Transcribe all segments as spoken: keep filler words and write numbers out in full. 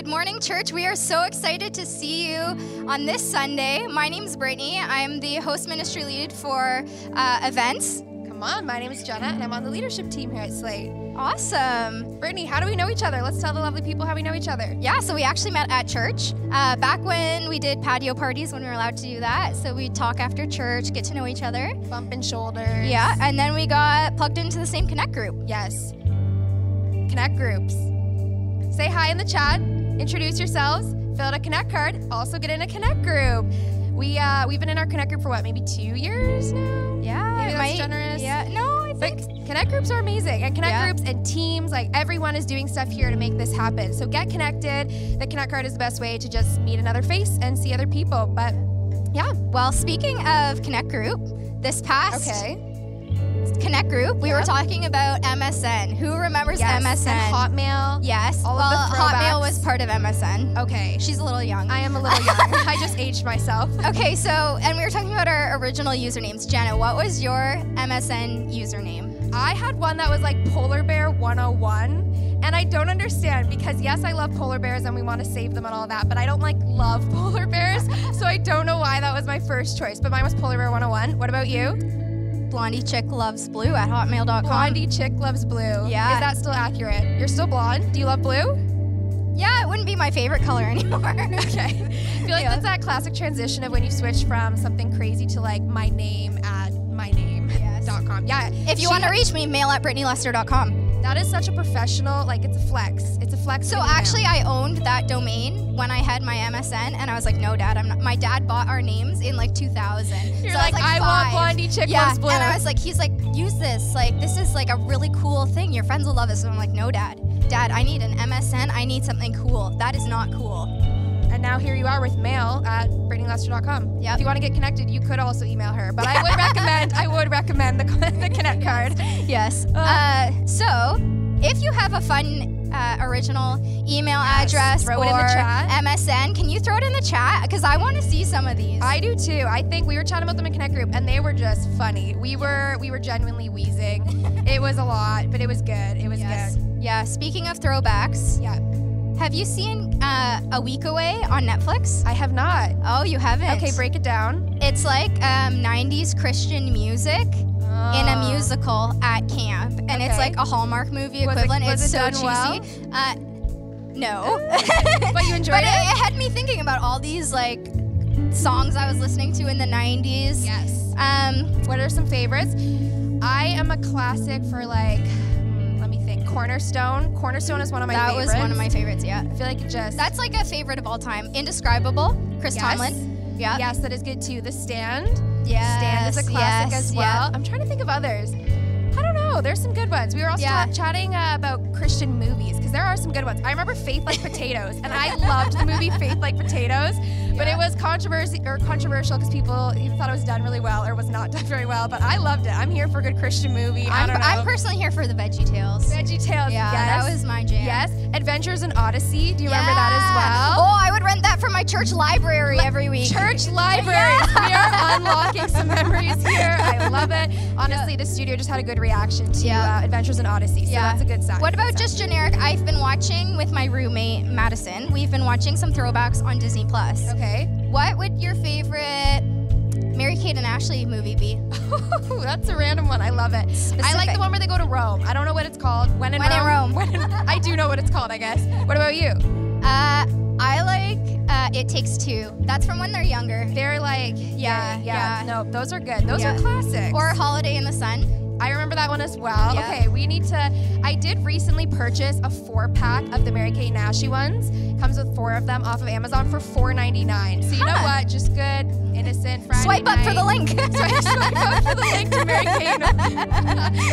Good morning, church. We are so excited to see you on this Sunday. My name's Brittany. I'm the host ministry lead for uh, events. Come on, my name is Jenna, and I'm on the leadership team here at Slate. Awesome. Brittany, how do we know each other? Let's tell the lovely people how we know each other. Yeah, so we actually met at church uh, back when we did patio parties when we were allowed to do that. So we'd talk after church, get to know each other. Bumping shoulders. Yeah, and then we got plugged into the same Connect group. Yes. Connect groups. Say hi in the chat. Introduce yourselves. Fill out a Connect card. Also get in a Connect group. We, uh, we've been in our Connect group for what, maybe two years now? Yeah. Maybe that's might, generous. Yeah, no, I think. But Connect groups are amazing. And Connect yeah. groups and teams, like everyone is doing stuff here to make this happen. So get connected. The Connect card is the best way to just meet another face and see other people. But yeah. Well, speaking of Connect group, this past okay. Connect group, we yep. were talking about M S N. Who remembers yes. M S N? And Hotmail. Yes. All well, of the throwbacks. Hotmail was part of M S N. Okay. She's a little young. I am a little young. I just aged myself. Okay, so, and we were talking about our original usernames. Jenna, what was your M S N username? I had one that was like Polar Bear one oh one, and I don't understand because, yes, I love polar bears and we want to save them and all that, but I don't like love polar bears, so I don't know why that was my first choice, but mine was Polar Bear one oh one. What about you? Blondie Chick Loves Blue at hotmail dot com. Blondie Chick Loves Blue. Yeah. Is that still accurate? You're still blonde. Do you love blue? Yeah, it wouldn't be my favorite color anymore. Okay. I feel like yeah. that's that classic transition of when you switch from something crazy to like my name at my name dot com. Yes. Yeah. If you she want to reach me, mail at brittany lester dot com. That is such a professional, like it's a flex. It's a flex. So actually I owned that domain when I had my M S N and I was like, no dad, I'm not. My dad bought our names in like two thousand. You're so like, I, was like, I want Blondie Chick yeah. Loves Blue. And I was like, he's like, use this. Like, this is like a really cool thing. Your friends will love this. And I'm like, no dad, dad, I need an M S N. I need something cool. That is not cool. And now here you are with mail at brittany lester dot com. Yep. If you want to get connected, you could also email her. But I would recommend I would recommend the, the Connect card. Yes. Uh, uh, so if you have a fun uh, original email yes, address throw or it in the chat. M S N, can you throw it in the chat? Because I want to see some of these. I do too. I think we were chatting about them in Connect group, and they were just funny. We were we were genuinely wheezing. It was a lot, but it was good. It was yes. good. Yeah. Speaking of throwbacks. Yeah. Have you seen uh, A Week Away on Netflix? I have not. Oh, you haven't? Okay, break it down. It's like um, nineties Christian music oh. in a musical at camp. And okay. it's like a Hallmark movie was equivalent. It, was it's it so done cheesy. Well? Uh, no. But you enjoyed but it? It? It had me thinking about all these like songs I was listening to in the nineties. Yes. Um, what are some favorites? I am a classic for like... Cornerstone. Cornerstone is one of my that favorites. That was one of my favorites, yeah. I feel like it just... That's like a favorite of all time. Indescribable, Chris yes. Tomlin. Yeah. Yes, that is good too. The Stand. Yes. Stand is a classic yes, as well. Yeah. I'm trying to think of others. I don't know. There's some good ones. We were also yeah. chatting uh, about Christian movies because there are some good ones. I remember Faith Like Potatoes, and I loved the movie Faith Like Potatoes, yeah. but it was controversy or controversial because people even thought it was done really well or was not done very well. But I loved it. I'm here for a good Christian movie. I don't I'm, know. I'm personally here for the Veggie Tales. Veggie Tales. Yeah, yes. that was my jam. Yes. Adventures in Odyssey. Do you yeah. remember that as well? Oh, I would rent that from my church library La every week. Church library. Yeah. We are unlocking some memories here. I love it. Honestly, yeah. the studio just had a good reaction to yeah. uh, Adventures in Odyssey, so yeah. that's a good sign. What about just generic, I've been watching with my roommate, Madison, we've been watching some throwbacks on Disney plus. Okay. What would your favorite Mary-Kate and Ashley movie be? That's a random one. I love it. Specific. I like the one where they go to Rome. I don't know what it's called. When in when Rome. In Rome. When in, I do know what it's called, I guess. What about you? Uh, I like uh, It Takes Two. That's from when they're younger. They're like, yeah, yeah. yeah. yeah. No, those are good. Those yeah. are classics. Or Holiday in the Sun. I remember that one as well. Yeah. Okay, we need to, I did recently purchase a four pack of the Mary-Kate and Ashley ones. Comes with four of them off of Amazon for four ninety-nine. So you huh. know what, just good, innocent Friday Swipe night. Up for the link. Swipe, swipe up for the link to Mary-Kate.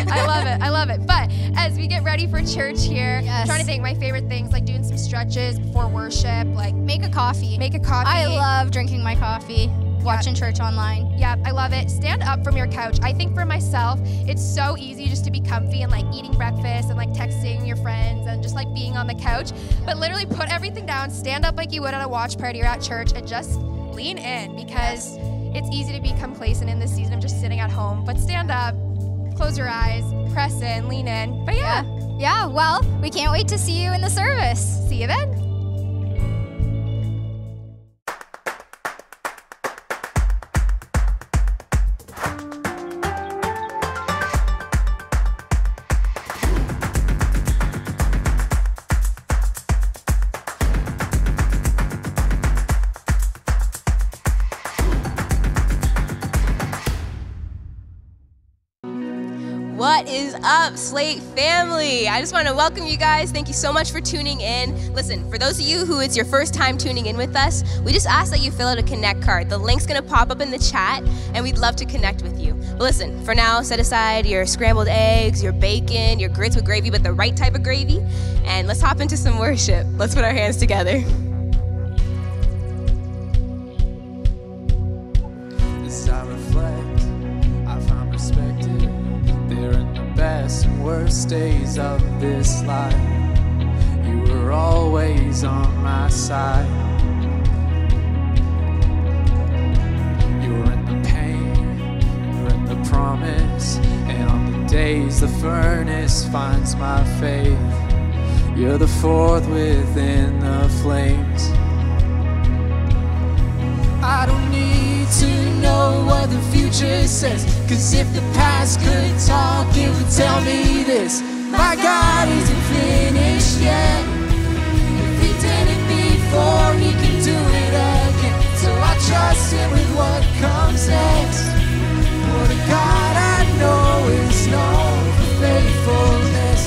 I love it, I love it. But as we get ready for church here, yes. I'm trying to think my favorite things, like doing some stretches before worship, like make a coffee. Make a coffee. I love drinking my coffee. Watching yep. church online. Yeah, I love it. Stand up from your couch. I think for myself, it's so easy just to be comfy and like eating breakfast and like texting your friends and just like being on the couch. But literally put everything down, stand up like you would at a watch party or at church and just lean in because yes. it's easy to be complacent in this season of just sitting at home. But stand up, close your eyes, press in, lean in. But yeah. Yeah, yeah well, we can't wait to see you in the service. See you then. is up, Slate family? I just want to welcome you guys. Thank you so much for tuning in. Listen, for those of you who it's your first time tuning in with us, we just ask that you fill out a connect card. The link's going to pop up in the chat, and we'd love to connect with you. But listen, for now, set aside your scrambled eggs, your bacon, your grits with gravy, but the right type of gravy, and let's hop into some worship. Let's put our hands together. As I reflect, I find perspective. They're in the best and worst days of this life. You were always on my side. You were in the pain, you were in the promise, and on the days the furnace finds my faith. You're the fourth within the flames. I don't need to know what the future says, 'cause if the past could talk, it would tell me this: my God isn't finished yet. If he did it before, he can do it again. So I trust him with what comes next. For the God I know is known for faithfulness.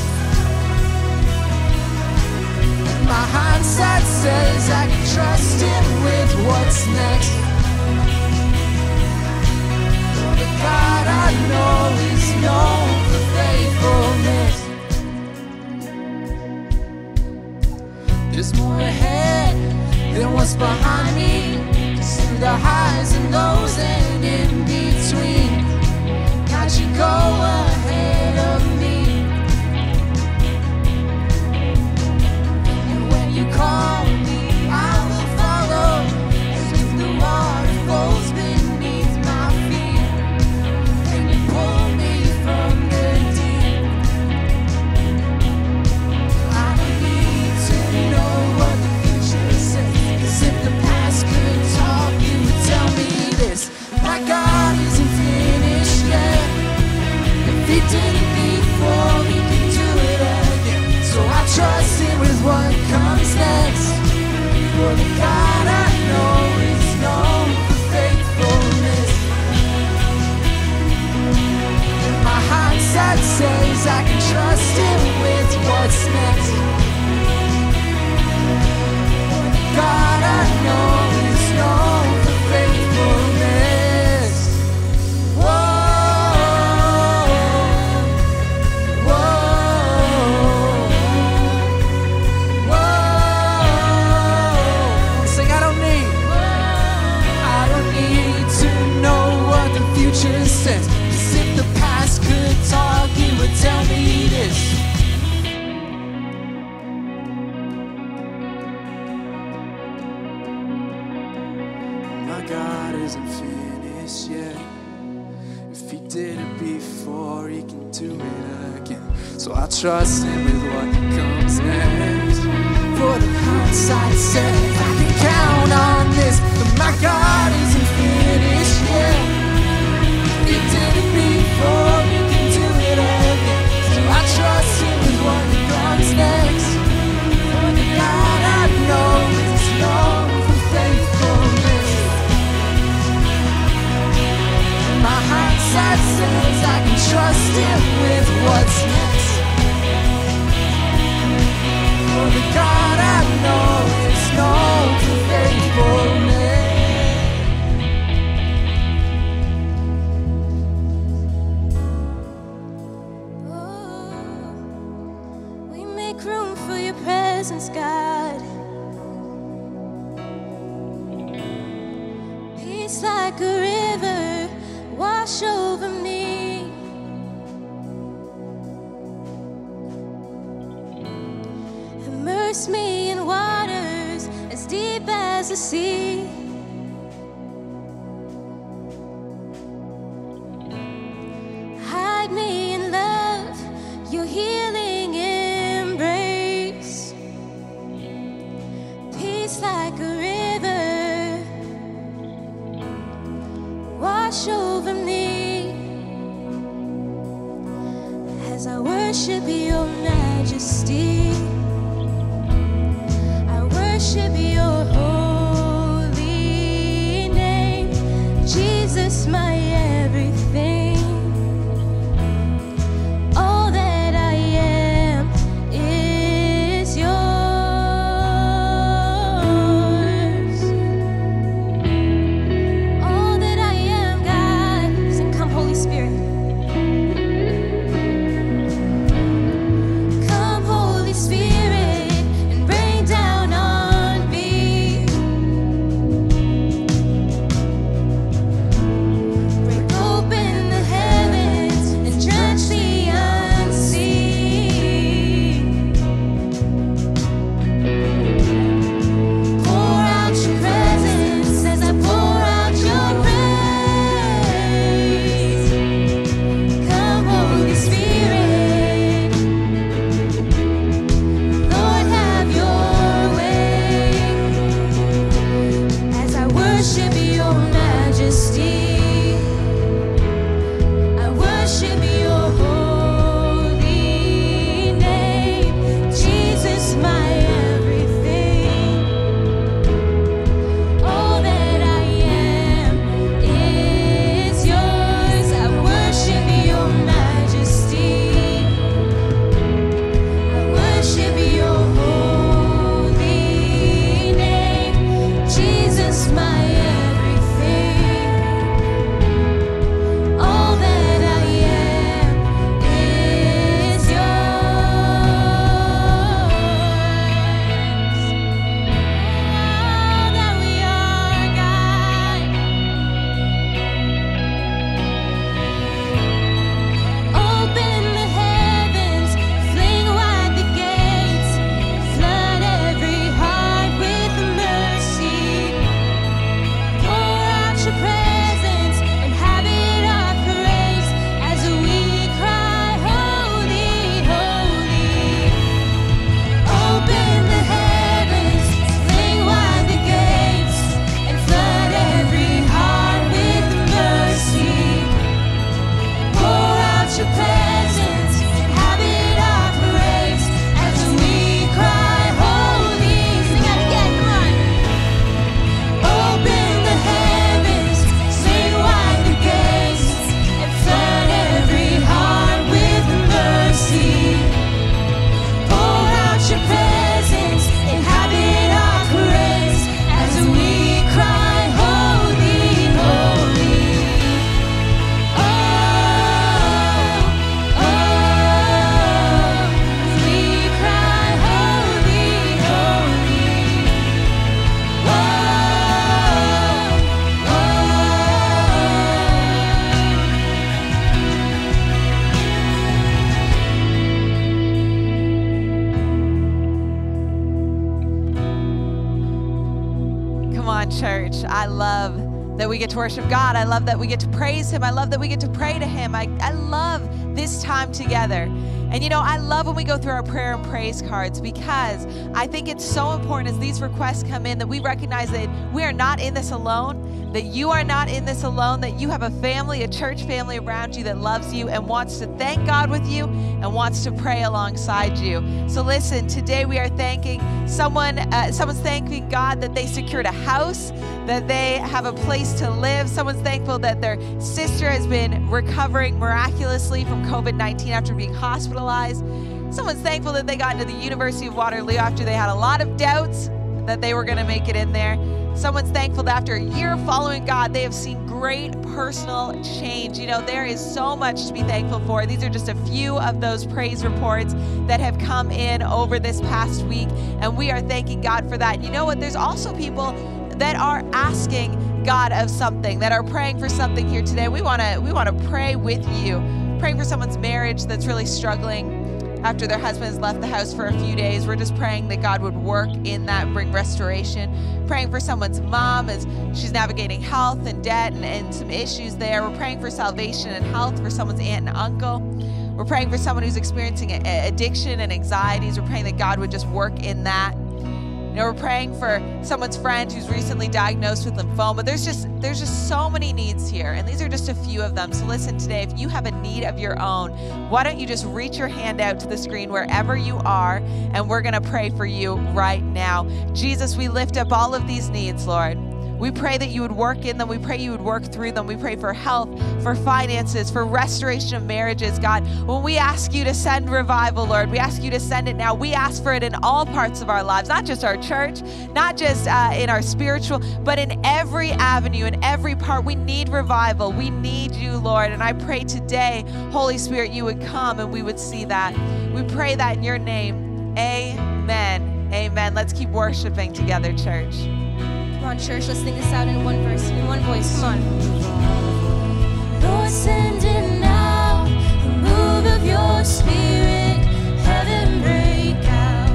My hindsight says I can trust him with what's next. The God I know is known for faithfulness. There's more ahead than what's behind me. Just through the highs and lows and in between, God, you go ahead of me. And when you call me, I will follow. And if the water flows beneath my feet, and you pull me from the deep, I don't need to know what the future says, 'cause if the past could talk, you would tell me this: my God isn't finished yet. If he did it before, he can do it again. So I trust him with what comes next. For the God I know is known for faithfulness. And my hindsight says I can trust him with what's next. For the God I know is known for faithfulness. Whoa. Says, 'cause if the past could talk, he would tell me this. My God isn't finished yet. If he did it before, he can do it again. So I trust him with what comes next. For the hindsight said, I can count on this. But my God isn't finished yet. He did it before, you can do it again. So I trust him with what comes next. For the God I know is known for faithfulness. My hindsight says I can trust him with what's next. For the God I know is known for faithfulness. God, peace like a river, wash over me. Immerse me in waters as deep as the sea. Hide me in love, your healing embrace. Like a river, wash over me as I worship your majesty. I worship your holy name, Jesus, my everything. Oh, Come on, church. I love that we get to worship God. I love that we get to praise him. I love that we get to pray to him. I, I love this time together. And you know, I love when we go through our prayer and praise cards, because I think it's so important as these requests come in that we recognize that we are not in this alone, that you are not in this alone, that you have a family, a church family around you that loves you and wants to thank God with you and wants to pray alongside you. So listen, today we are thanking someone, uh, someone's thanking God that they secured a house, that they have a place to live. Someone's thankful that their sister has been recovering miraculously from COVID nineteen after being hospitalized. Someone's thankful that they got into the University of Waterloo after they had a lot of doubts that they were going to make it in there. Someone's thankful that after a year of following God, they have seen great personal change. You know, there is so much to be thankful for. These are just a few of those praise reports that have come in over this past week, and we are thanking God for that. You know what? There's also people that are asking God of something, that are praying for something here today. We want to we want to pray with you. Praying for someone's marriage that's really struggling after their husband's left the house for a few days. We're just praying that God would work in that, bring restoration. Praying for someone's mom as she's navigating health and debt and, and some issues there. We're praying for salvation and health for someone's aunt and uncle. We're praying for someone who's experiencing addiction and anxieties. We're praying that God would just work in that. You know, we're praying for someone's friend who's recently diagnosed with lymphoma. There's just there's just so many needs here, and these are just a few of them. So listen today, if you have a need of your own, why don't you just reach your hand out to the screen wherever you are, and we're going to pray for you right now. Jesus, we lift up all of these needs, Lord. We pray that you would work in them. We pray you would work through them. We pray for health, for finances, for restoration of marriages, God. When we ask you to send revival, Lord, we ask you to send it now. We ask for it in all parts of our lives, not just our church, not just uh, in our spiritual, but in every avenue, in every part. We need revival. We need you, Lord. And I pray today, Holy Spirit, you would come and we would see that. We pray that in your name. Amen. Amen. Let's keep worshiping together, church. Come on, church, let's sing this out in one verse, in one voice. Come on. Lord, send it now, a move of your spirit, heaven break out.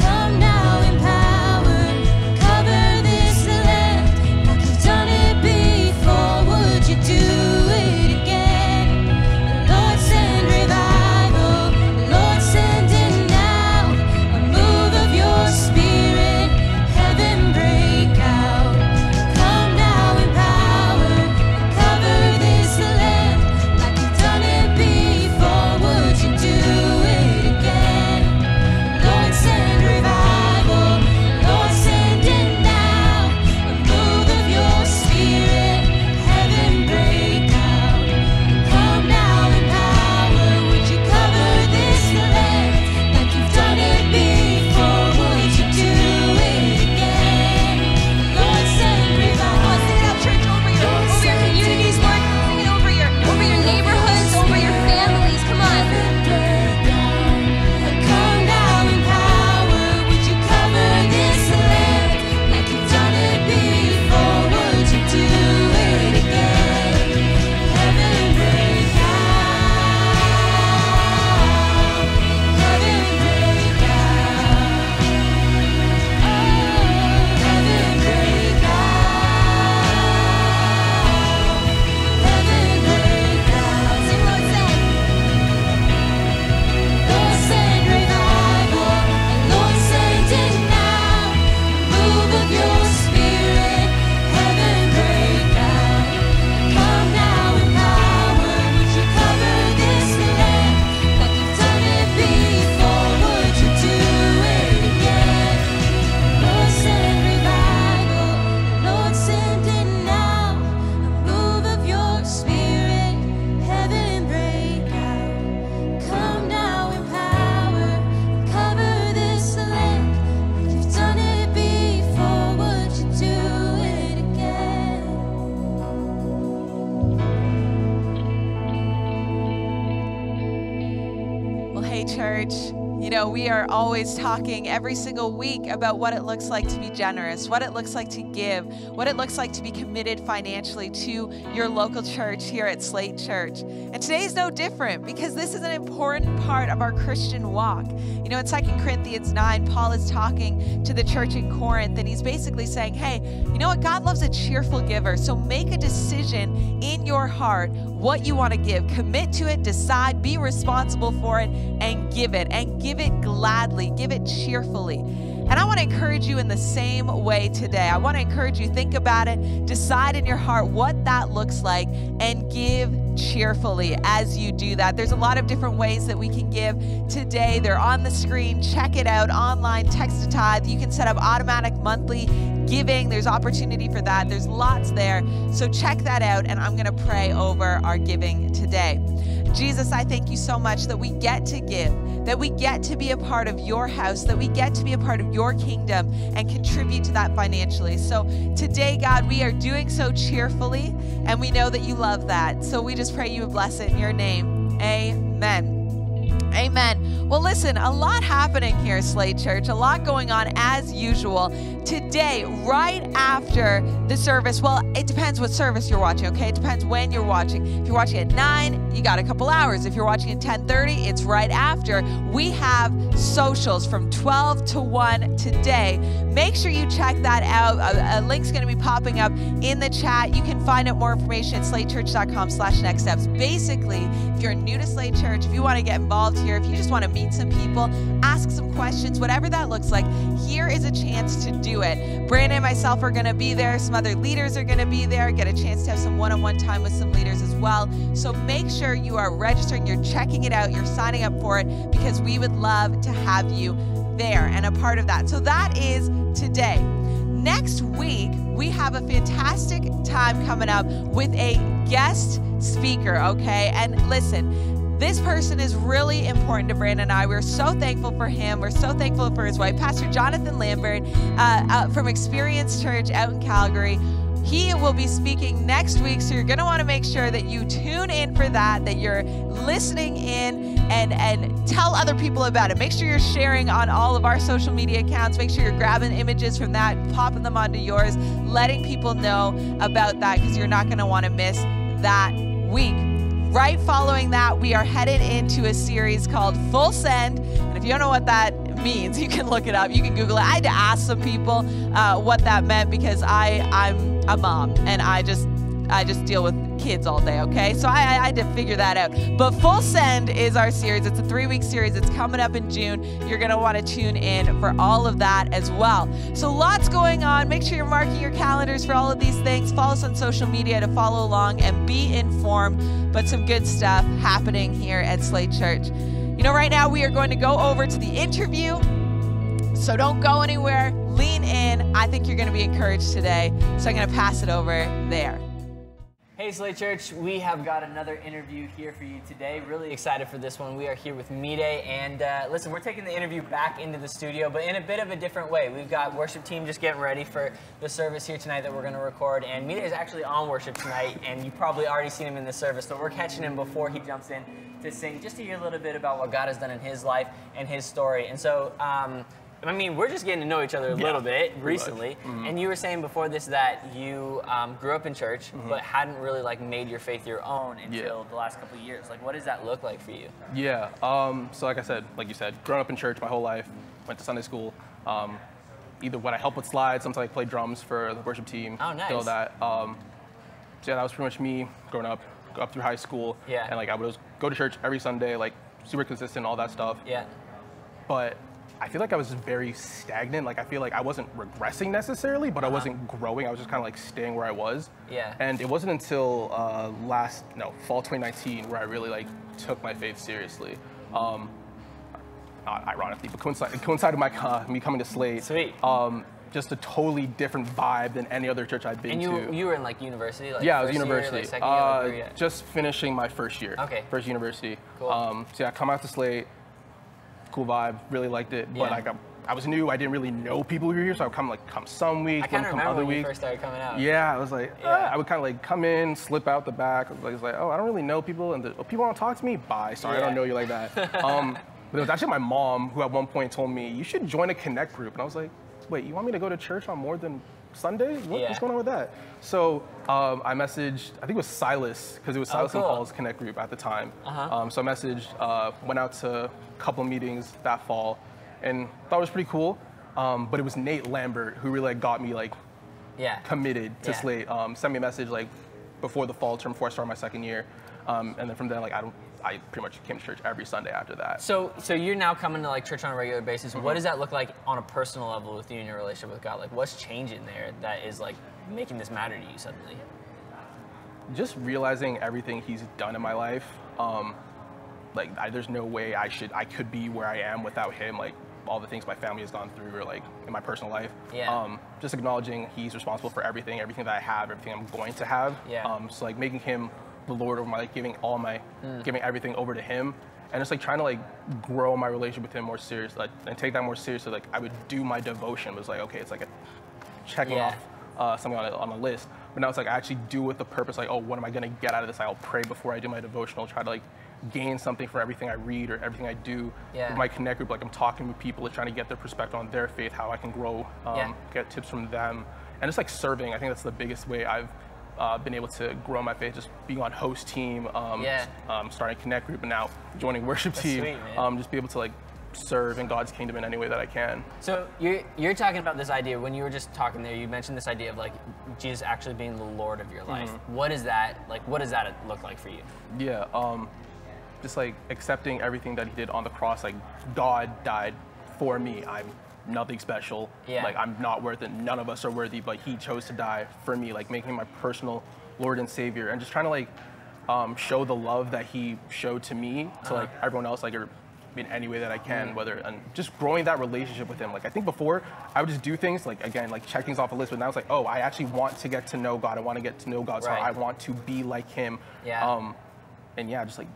Come now in power, cover this land. Like you've done it before, would you do it again? Lord, send revival. Lord, send it now, a move of your spirit, heaven break out. Again. You know, we are always talking every single week about what it looks like to be generous, what it looks like to give, what it looks like to be committed financially to your local church here at Slate Church. And today is no different because this is an important part of our Christian walk. You know, in Second Corinthians nine, Paul is talking to the church in Corinth, and he's basically saying, hey, you know what? God loves a cheerful giver. So make a decision in your heart what you want to give. Commit to it, decide, be responsible for it, and give it. And give it gladly. Give it cheerfully. And I want to encourage you in the same way today. I want to encourage you, think about it, decide in your heart what that looks like, and give cheerfully as you do that. There's a lot of different ways that we can give today. They're on the screen. Check it out online. Text a tithe. You can set up automatic monthly giving. There's opportunity for that. There's lots there. So check that out, and I'm going to pray over our giving today. Jesus, I thank you so much that we get to give, that we get to be a part of your house, that we get to be a part of your kingdom and contribute to that financially. So today, God, we are doing so cheerfully, and we know that you love that. So we just pray you would bless it in your name. Amen. Amen. Well, listen, a lot happening here, Slate Church, a lot going on as usual. Today, right after the service, well, it depends what service you're watching, okay? It depends when you're watching. If you're watching at nine, you got a couple hours. If you're watching at ten thirty, it's right after. We have socials from twelve to one today. Make sure you check that out. A, a link's going to be popping up in the chat. You can find out more information at slatechurch dot com slash next steps. Basically, if you're new to Slate Church, if you want to get involved here, if you just want to meet some people, ask some questions, whatever that looks like, here is a chance to do it. Brandon and myself are going to be there. Some other leaders are going to be there. Get a chance to have some one-on-one time with some leaders as well. So make sure you are registering, you're checking it out, you're signing up for it, because we would love to have you there and a part of that. So that is today. Next week, we have a fantastic time coming up with a guest speaker, okay? And listen, this person is really important to Brandon and I. We're so thankful for him. We're so thankful for his wife, Pastor Jonathan Lambert uh, uh, from Experience Church out in Calgary. He will be speaking next week, so you're going to want to make sure that you tune in for that, that you're listening in and, and tell other people about it. Make sure you're sharing on all of our social media accounts. Make sure you're grabbing images from that, popping them onto yours, letting people know about that, because you're not going to want to miss that week. Right following that, we are headed into a series called Full Send. And if you don't know what that means, you can look it up. You can Google it. I had to ask some people uh, what that meant, because I, I'm a mom and I just I just deal with kids all day, okay? So I, I had to figure that out. But Full Send is our series. It's a three-week series. It's coming up in June. You're going to want to tune in for all of that as well. So lots going on. Make sure you're marking your calendars for all of these things. Follow us on social media to follow along and be informed. But some good stuff happening here at Slate Church. You know, right now we are going to go over to the interview. So don't go anywhere. Lean in. I think you're going to be encouraged today. So I'm going to pass it over there. Hey Slate Church, we have got another interview here for you today. Really excited for this one. We are here with Mide, and uh, listen, we're taking the interview back into the studio, but in a bit of a different way. We've got worship team just getting ready for the service here tonight that we're going to record, and Mide is actually on worship tonight, and you've probably already seen him in the service, but we're catching him before he jumps in to sing, just to hear a little bit about what God has done in his life and his story. And so, um, I mean, we're just getting to know each other a yeah, little bit recently, mm-hmm. and you were saying before this that you um, grew up in church, mm-hmm. but hadn't really like made your faith your own until yeah. the last couple of years. Like, what does that look like for you? Yeah. Um, so, like I said, like you said, grown up in church my whole life. Went to Sunday school. Um, either when I helped with slides, sometimes I played drums for the worship team. Oh, nice. All that. Um, so yeah, that was pretty much me growing up, up through high school. Yeah. And like I would go to church every Sunday, like super consistent, all that stuff. Yeah. But I feel like I was very stagnant. Like I feel like I wasn't regressing necessarily, but uh-huh. I wasn't growing. I was just kind of like staying where I was. Yeah. And it wasn't until uh, last, no, fall twenty nineteen where I really like took my faith seriously. Um, not ironically, but coincided, coincided with my, uh, me coming to Slate. Sweet. Um, just a totally different vibe than any other church I've been and you, to. And you were in like university? Like, yeah, I was university. Year, like, second year, uh, like, yeah. Just finishing my first year. Okay. First university. Cool. Um, so yeah, I come out to Slate. Cool vibe, really liked it, but yeah. like I, I was new, I didn't really know people who were here, so I would come like come some weeks, then come other weeks. First started coming out. Yeah, I was like, yeah. ah. I would kind of like come in, slip out the back. I was like, oh, I don't really know people, and the, oh, people don't talk to me. Bye, sorry, yeah. I don't know you like that. um, But it was actually my mom who at one point told me, you should join a connect group. And I was like, wait, you want me to go to church on more than Sunday? What, yeah. What's going on with that? So um, I messaged, I think it was Silas, because it was Silas oh, cool. and Paul's connect group at the time. Uh-huh. um, so I messaged, uh, went out to a couple of meetings that fall, and thought it was pretty cool. Um, but it was Nate Lambert who really like, got me like yeah. committed to yeah. Slate. Um, sent me a message like before the fall term, before I started my second year. Um, and then from there, like I don't, I pretty much came to church every Sunday after that. So, so you're now coming to like church on a regular basis. Mm-hmm. What does that look like on a personal level with you and your relationship with God? Like, what's changing there that is like making this matter to you suddenly? Just realizing everything He's done in my life. Um, like, I, there's no way I should, I could be where I am without Him. Like, all the things my family has gone through or like in my personal life. Yeah. Um, just acknowledging He's responsible for everything, everything that I have, everything I'm going to have. Yeah. Um, so like making Him the Lord over my, like giving all my, mm. giving everything over to Him. And just like trying to like grow my relationship with Him more serious, like, and take that more seriously. Like I would do my devotion, it was like, okay, it's like a checking yeah. off uh, something on a, on a list. But now it's like, I actually do with the purpose, like, oh, what am I gonna get out of this? I'll pray before I do my devotional, try to like gain something from everything I read or everything I do. Yeah. With my connect group, like I'm talking with people and trying to get their perspective on their faith, how I can grow, um, yeah. get tips from them. And just like serving, I think that's the biggest way I've uh, been able to grow my faith, just being on host team, um, yeah. um, starting a connect group and now joining worship that's team, sweet, man. Um, just be able to like serve in God's kingdom in any way that I can. So you're, you're talking about this idea, when you were just talking there, you mentioned this idea of like Jesus actually being the Lord of your life. Mm-hmm. What is that, like what does that look like for you? Yeah. Um, Just like accepting everything that He did on the cross, like God died for me. I'm nothing special. Yeah. Like I'm not worth it. None of us are worthy, but He chose to die for me. Like making Him my personal Lord and Savior, and just trying to like um, show the love that He showed to me to like everyone else, like in any way that I can. Mm. Whether and just growing that relationship with Him. Like I think before I would just do things like again, like check things off a list, but now it's like, oh, I actually want to get to know God. I want to get to know God, so right. I want to be like Him. Yeah. Um, and yeah, just like.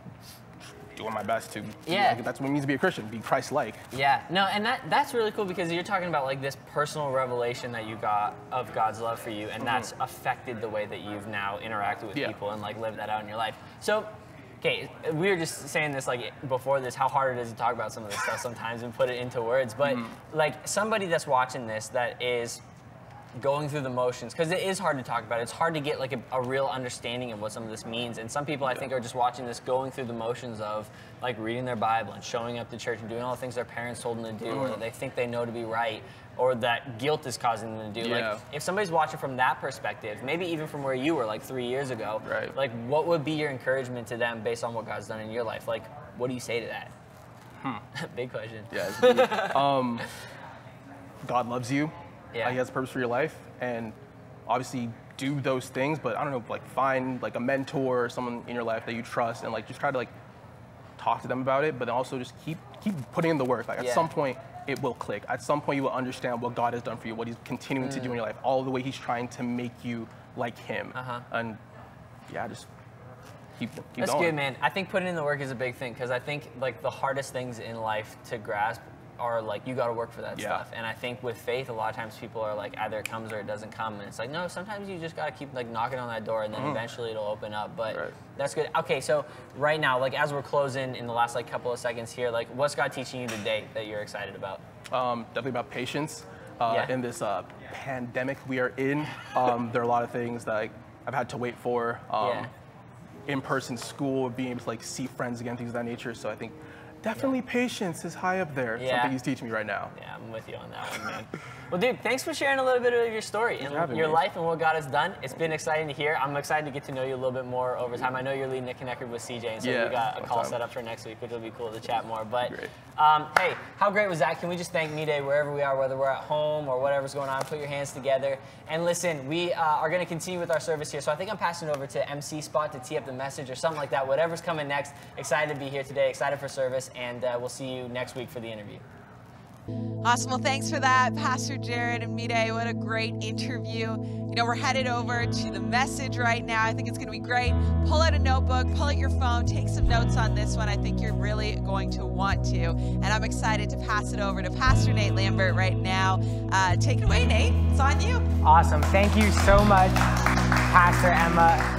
doing my best to, yeah. Like, that's what it means to be a Christian, be Christ-like. Yeah, no, and that that's really cool because you're talking about like this personal revelation that you got of God's love for you, and mm-hmm. that's affected the way that you've now interacted with yeah. people and like lived that out in your life. So, okay, we were just saying this like before this, how hard it is to talk about some of this stuff sometimes and put it into words, but mm-hmm. like somebody that's watching this that is going through the motions, because it is hard to talk about it. It's hard to get like a, a real understanding of what some of this means. And some people, yeah. I think, are just watching this going through the motions of like reading their Bible and showing up to church and doing all the things their parents told them to do mm-hmm. or that they think they know to be right or that guilt is causing them to do. Yeah. Like, if somebody's watching from that perspective, maybe even from where you were like three years ago, right. like what would be your encouragement to them based on what God's done in your life? Like, what do you say to that? Hmm. Big question. Yeah, it's big. um, God loves you. Yeah. Uh, he has a purpose for your life, and obviously do those things, but I don't know, like find like a mentor or someone in your life that you trust and like just try to like talk to them about it, but then also just keep keep putting in the work. Like at yeah. some point it will click. At some point you will understand what God has done for you, what He's continuing mm. to do in your life, all the way He's trying to make you like Him. Uh-huh. And yeah, just keep, keep That's going. That's good, man. I think putting in the work is a big thing, because I think like the hardest things in life to grasp are like, you got to work for that yeah. stuff. And I think with faith, a lot of times people are like, either it comes or it doesn't come. And it's like, no, sometimes you just got to keep like knocking on that door and then mm. eventually it'll open up. But right. that's good. Okay, so right now, like as we're closing in the last like couple of seconds here, like what's God teaching you today that you're excited about? Um, definitely about patience. Uh, yeah. In this uh, pandemic we are in, um, there are a lot of things that like, I've had to wait for. Um, yeah. In-person school, being able to like see friends again, things of that nature. So I think Definitely yeah. patience is high up there. Yeah. Something He's teaching me right now. Yeah, I'm with you on that one, man. Well, dude, thanks for sharing a little bit of your story and your me. life and what God has done. It's been exciting to hear. I'm excited to get to know you a little bit more over time. I know you're leading a Connect Group with C J, and so yeah, we got a call time. set up for next week, which will be cool to chat more. But um, hey, how great was that? Can we just thank Mide wherever we are, whether we're at home or whatever's going on, put your hands together. And listen, we uh, are going to continue with our service here. So I think I'm passing over to M C Spot to tee up the message or something like that. Whatever's coming next. Excited to be here today. Excited for service. And uh, we'll see you next week for the interview. Awesome. Well, thanks for that, Pastor Jared and Mide. What a great interview. You know, we're headed over to the message right now. I think it's going to be great. Pull out a notebook, pull out your phone, take some notes on this one. I think you're really going to want to. And I'm excited to pass it over to Pastor Nate Lambert right now. Uh, take it away, Nate. It's on you. Awesome. Thank you so much, Pastor Emma.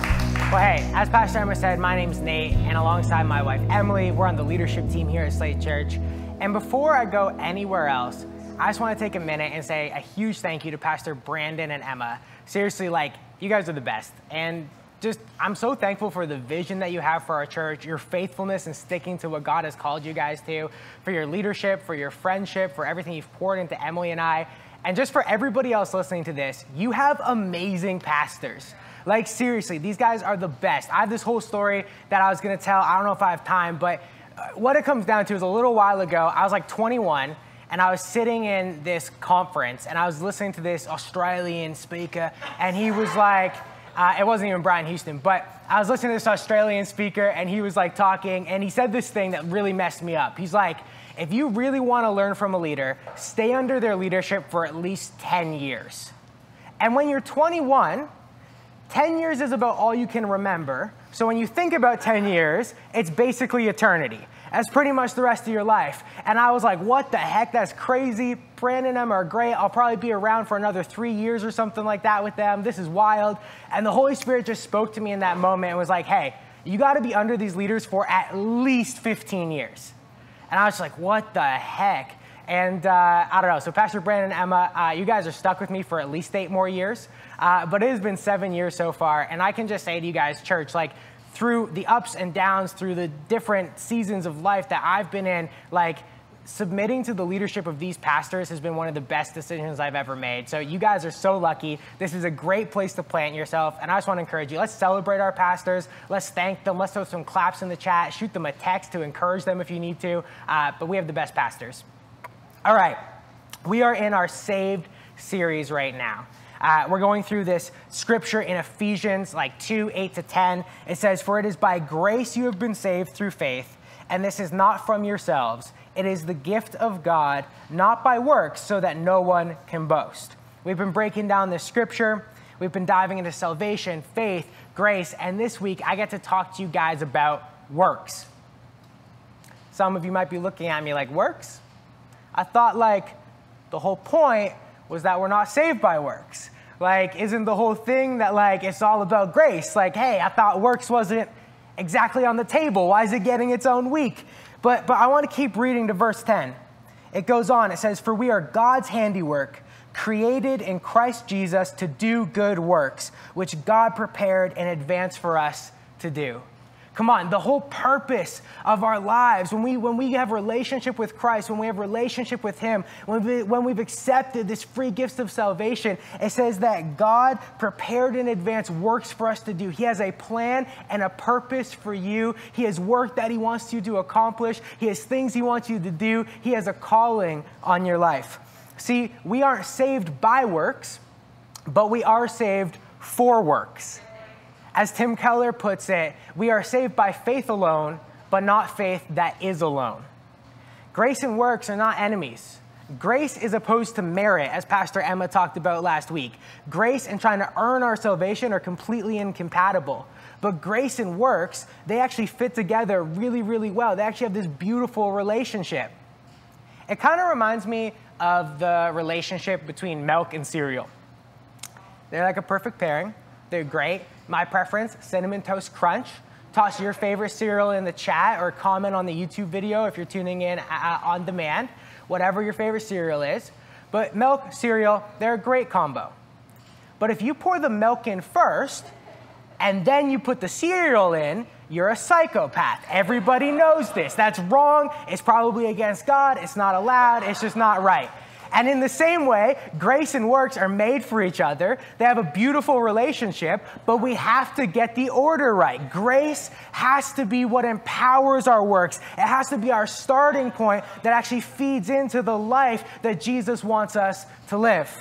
Well, hey, as Pastor Emma said, my name's Nate, and alongside my wife, Emily, we're on the leadership team here at Slate Church. And before I go anywhere else, I just want to take a minute and say a huge thank you to Pastor Brandon and Emma. Seriously, like, you guys are the best. And just, I'm so thankful for the vision that you have for our church, your faithfulness in sticking to what God has called you guys to, for your leadership, for your friendship, for everything you've poured into Emily and I. And just for everybody else listening to this, you have amazing pastors. Like, seriously, these guys are the best. I have this whole story that I was going to tell. I don't know if I have time, but what it comes down to is a little while ago, I was like twenty-one, and I was sitting in this conference, and I was listening to this Australian speaker, and he was like, uh, it wasn't even Brian Houston, but I was listening to this Australian speaker, and he was like talking, and he said this thing that really messed me up. He's like, if you really want to learn from a leader, stay under their leadership for at least ten years. And when you're twenty-one, ten years is about all you can remember. So when you think about ten years, it's basically eternity. That's pretty much the rest of your life. And I was like, what the heck? That's crazy. Brandon and them are great. I'll probably be around for another three years or something like that with them. This is wild. And the Holy Spirit just spoke to me in that moment and was like, hey, you got to be under these leaders for at least fifteen years. And I was like, what the heck? And uh, I don't know. So Pastor Brandon and Emma, uh, you guys are stuck with me for at least eight more years. Uh, but it has been seven years so far. And I can just say to you guys, church, like through the ups and downs, through the different seasons of life that I've been in, like submitting to the leadership of these pastors has been one of the best decisions I've ever made. So you guys are so lucky. This is a great place to plant yourself. And I just want to encourage you. Let's celebrate our pastors. Let's thank them. Let's throw some claps in the chat. Shoot them a text to encourage them if you need to. Uh, but we have the best pastors. All right, we are in our Saved series right now. Uh, we're going through this scripture in Ephesians like two, eight to ten. It says, for it is by grace you have been saved through faith, and this is not from yourselves. It is the gift of God, not by works, so that no one can boast. We've been breaking down this scripture. We've been diving into salvation, faith, grace, and this week I get to talk to you guys about works. Some of you might be looking at me like, works? I thought, like, the whole point was that we're not saved by works. Like, isn't the whole thing that, like, it's all about grace? Like, hey, I thought works wasn't exactly on the table. Why is it getting its own week? But, but I want to keep reading to verse ten. It goes on. It says, for we are God's handiwork, created in Christ Jesus to do good works, which God prepared in advance for us to do. Come on, the whole purpose of our lives, when we, when we have relationship with Christ, when we have relationship with him, when, we, when we've accepted this free gift of salvation, it says that God prepared in advance works for us to do. He has a plan and a purpose for you. He has work that he wants you to accomplish. He has things he wants you to do. He has a calling on your life. See, we aren't saved by works, but we are saved for works. As Tim Keller puts it, we are saved by faith alone, but not faith that is alone. Grace and works are not enemies. Grace is opposed to merit, as Pastor Emma talked about last week. Grace and trying to earn our salvation are completely incompatible. But grace and works, they actually fit together really, really well. They actually have this beautiful relationship. It kind of reminds me of the relationship between milk and cereal. They're like a perfect pairing. They're great. My preference, Cinnamon Toast Crunch. Toss your favorite cereal in the chat or comment on the YouTube video if you're tuning in uh, on demand, whatever your favorite cereal is. But milk, cereal, they're a great combo. But if you pour the milk in first and then you put the cereal in, you're a psychopath. Everybody knows this. That's wrong. It's probably against God. It's not allowed. It's just not right. And in the same way, grace and works are made for each other. They have a beautiful relationship, but we have to get the order right. Grace has to be what empowers our works. It has to be our starting point that actually feeds into the life that Jesus wants us to live.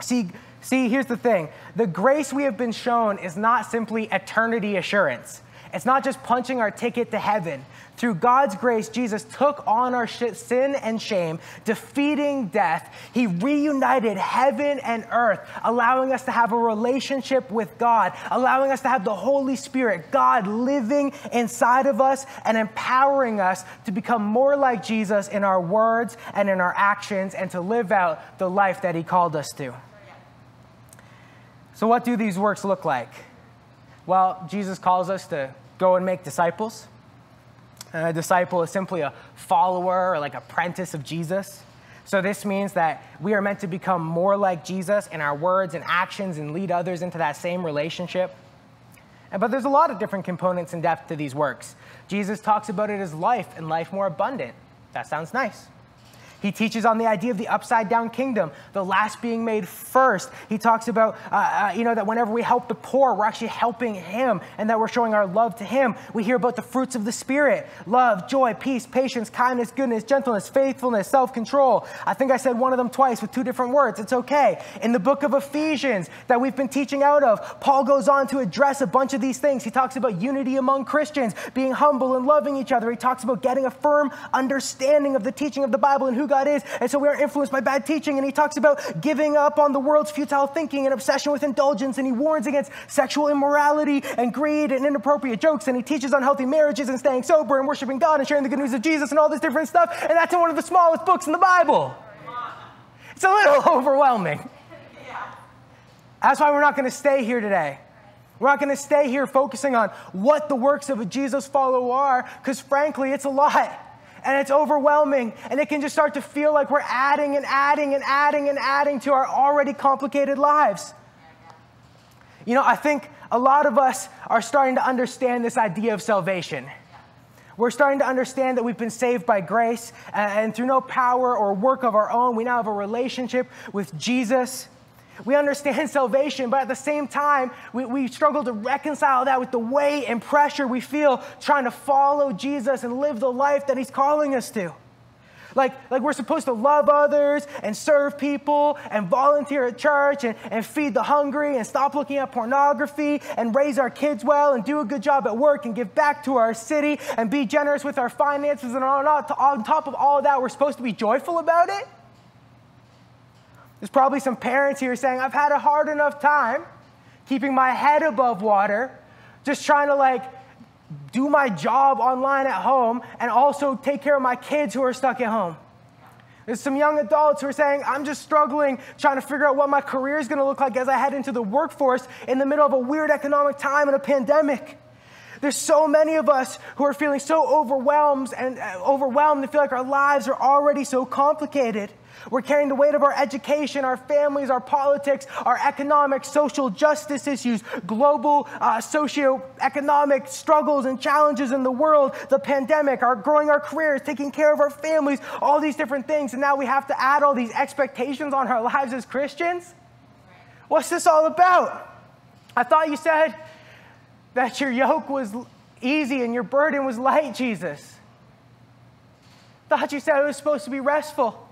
See, see, here's the thing. The grace we have been shown is not simply eternity assurance. It's not just punching our ticket to heaven. Through God's grace, Jesus took on our sin and shame, defeating death. He reunited heaven and earth, allowing us to have a relationship with God, allowing us to have the Holy Spirit, God living inside of us and empowering us to become more like Jesus in our words and in our actions and to live out the life that he called us to. So what do these works look like? Well, Jesus calls us to go and make disciples. A disciple is simply a follower or like apprentice of Jesus. So this means that we are meant to become more like Jesus in our words and actions and lead others into that same relationship. But there's a lot of different components and depth to these works. Jesus talks about it as life and life more abundant. That sounds nice. He teaches on the idea of the upside-down kingdom, the last being made first. He talks about, uh, uh, you know, that whenever we help the poor, we're actually helping him and that we're showing our love to him. We hear about the fruits of the Spirit: love, joy, peace, patience, kindness, goodness, gentleness, faithfulness, self-control. I think I said one of them twice with two different words. It's okay. In the book of Ephesians that we've been teaching out of, Paul goes on to address a bunch of these things. He talks about unity among Christians, being humble and loving each other. He talks about getting a firm understanding of the teaching of the Bible and who God is, and so we are influenced by bad teaching. And he talks about giving up on the world's futile thinking and obsession with indulgence, and he warns against sexual immorality and greed and inappropriate jokes, and he teaches on healthy marriages and staying sober and worshiping God and sharing the good news of Jesus and all this different stuff. And that's in one of the smallest books in the Bible. It's a little overwhelming. That's why we're not going to stay here today. We're not going to stay here focusing on what the works of a Jesus follower are, because frankly, it's a lot. And it's overwhelming, and it can just start to feel like we're adding and adding and adding and adding to our already complicated lives. You know, I think a lot of us are starting to understand this idea of salvation. We're starting to understand that we've been saved by grace, and through no power or work of our own, we now have a relationship with Jesus. We understand salvation, but at the same time, we, we struggle to reconcile that with the weight and pressure we feel trying to follow Jesus and live the life that he's calling us to. Like, like we're supposed to love others and serve people and volunteer at church and, and feed the hungry and stop looking at pornography and raise our kids well and do a good job at work and give back to our city and be generous with our finances. And on, on top of all of that, we're supposed to be joyful about it. There's probably some parents here saying, I've had a hard enough time keeping my head above water, just trying to like do my job online at home and also take care of my kids who are stuck at home. There's some young adults who are saying, I'm just struggling trying to figure out what my career is going to look like as I head into the workforce in the middle of a weird economic time and a pandemic. There's so many of us who are feeling so overwhelmed and uh, overwhelmed and feel like our lives are already so complicated. We're carrying the weight of our education, our families, our politics, our economic, social justice issues, global uh, socioeconomic struggles and challenges in the world, the pandemic, our growing our careers, taking care of our families, all these different things. And now we have to add all these expectations on our lives as Christians? What's this all about? I thought you said that your yoke was easy and your burden was light, Jesus. I thought you said it was supposed to be restful.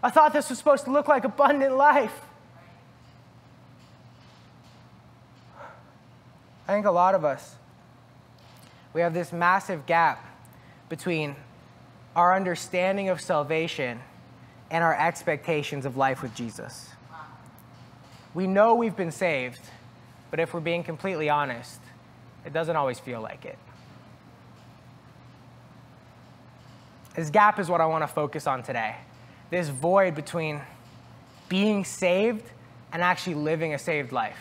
I thought this was supposed to look like abundant life. I think a lot of us, we have this massive gap between our understanding of salvation and our expectations of life with Jesus. We know we've been saved, but if we're being completely honest, it doesn't always feel like it. This gap is what I want to focus on today. This void between being saved and actually living a saved life.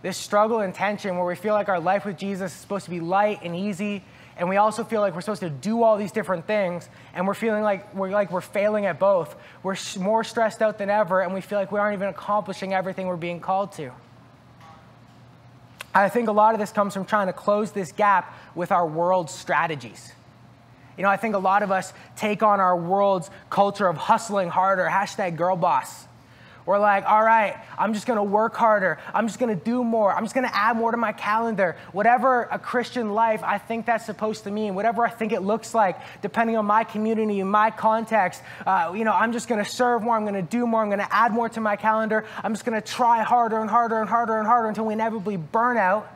This struggle and tension where we feel like our life with Jesus is supposed to be light and easy, and we also feel like we're supposed to do all these different things, and we're feeling like we're, like we're failing at both. We're more stressed out than ever, and we feel like we aren't even accomplishing everything we're being called to. I think a lot of this comes from trying to close this gap with our world's strategies. You know, I think a lot of us take on our world's culture of hustling harder, hashtag girl boss. We're like, all right, I'm just going to work harder. I'm just going to do more. I'm just going to add more to my calendar. Whatever a Christian life I think that's supposed to mean, whatever I think it looks like, depending on my community and my context, uh, you know, I'm just going to serve more. I'm going to do more. I'm going to add more to my calendar. I'm just going to try harder and harder and harder and harder until we inevitably burn out,